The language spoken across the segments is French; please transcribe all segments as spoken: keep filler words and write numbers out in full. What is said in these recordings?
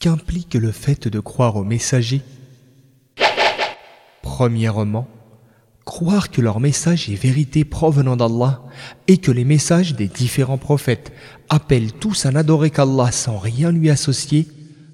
qu'implique le fait de croire aux messagers. Premièrement, croire que leur message est vérité provenant d'Allah et que les messages des différents prophètes appellent tous à n'adorer qu'Allah sans rien lui associer,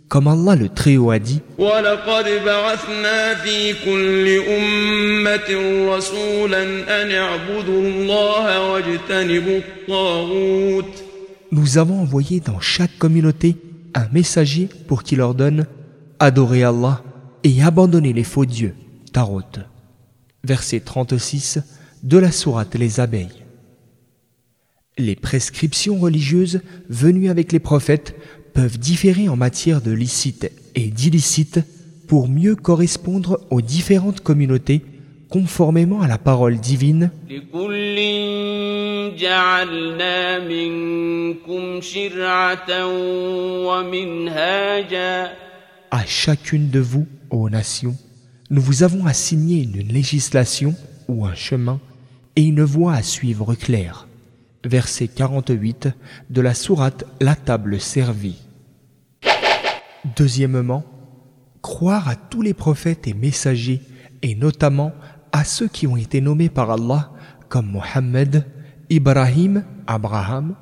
comme Allah le Très-Haut a dit « وَلَقَدْ بَعَثْنَا فِي كُلِّ أُمَّةٍ رَسُولًا أَنِ اعْبُدُوا اللَّهَ وَاجْتَنِبُوا الطَّاغُوتَ » Nous avons envoyé dans chaque communauté un messager pour qu'il leur donne « Adorez Allah et abandonnez les faux dieux » Tarot. Verset trente-six de la Sourate les abeilles. Les prescriptions religieuses venues avec les prophètes peuvent différer en matière de licite et d'illicite pour mieux correspondre aux différentes communautés conformément à la parole divine. À chacune de vous, ô nations, nous vous avons assigné une législation ou un chemin et une voie à suivre claire. Verset quarante-huit de la sourate La table servie. Deuxièmement, croire à tous les prophètes et messagers, et notamment à ceux qui ont été nommés par Allah, comme Mohammed, Ibrahim, Abraham,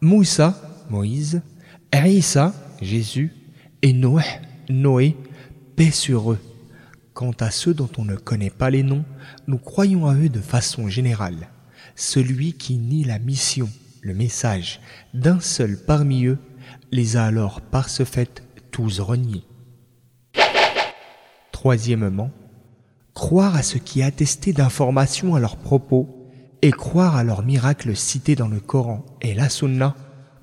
Moussa, Moïse, Isa, Jésus, et Noé, Noé, paix sur eux. Quant à ceux dont on ne connaît pas les noms, nous croyons à eux de façon générale. Celui qui nie la mission, le message, d'un seul parmi eux, les a alors par ce fait tous reniés. Troisièmement, croire à ce qui est attesté d'informations à leurs propos et croire à leurs miracles cités dans le Coran et la Sunna,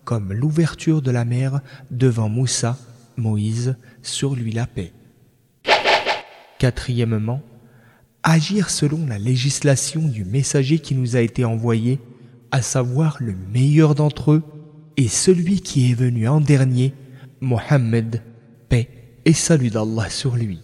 comme l'ouverture de la mer devant Moussa, Moïse, sur lui la paix. Quatrièmement, agir selon la législation du messager qui nous a été envoyé, à savoir le meilleur d'entre eux et celui qui est venu en dernier, Mohammed, paix et salut d'Allah sur lui.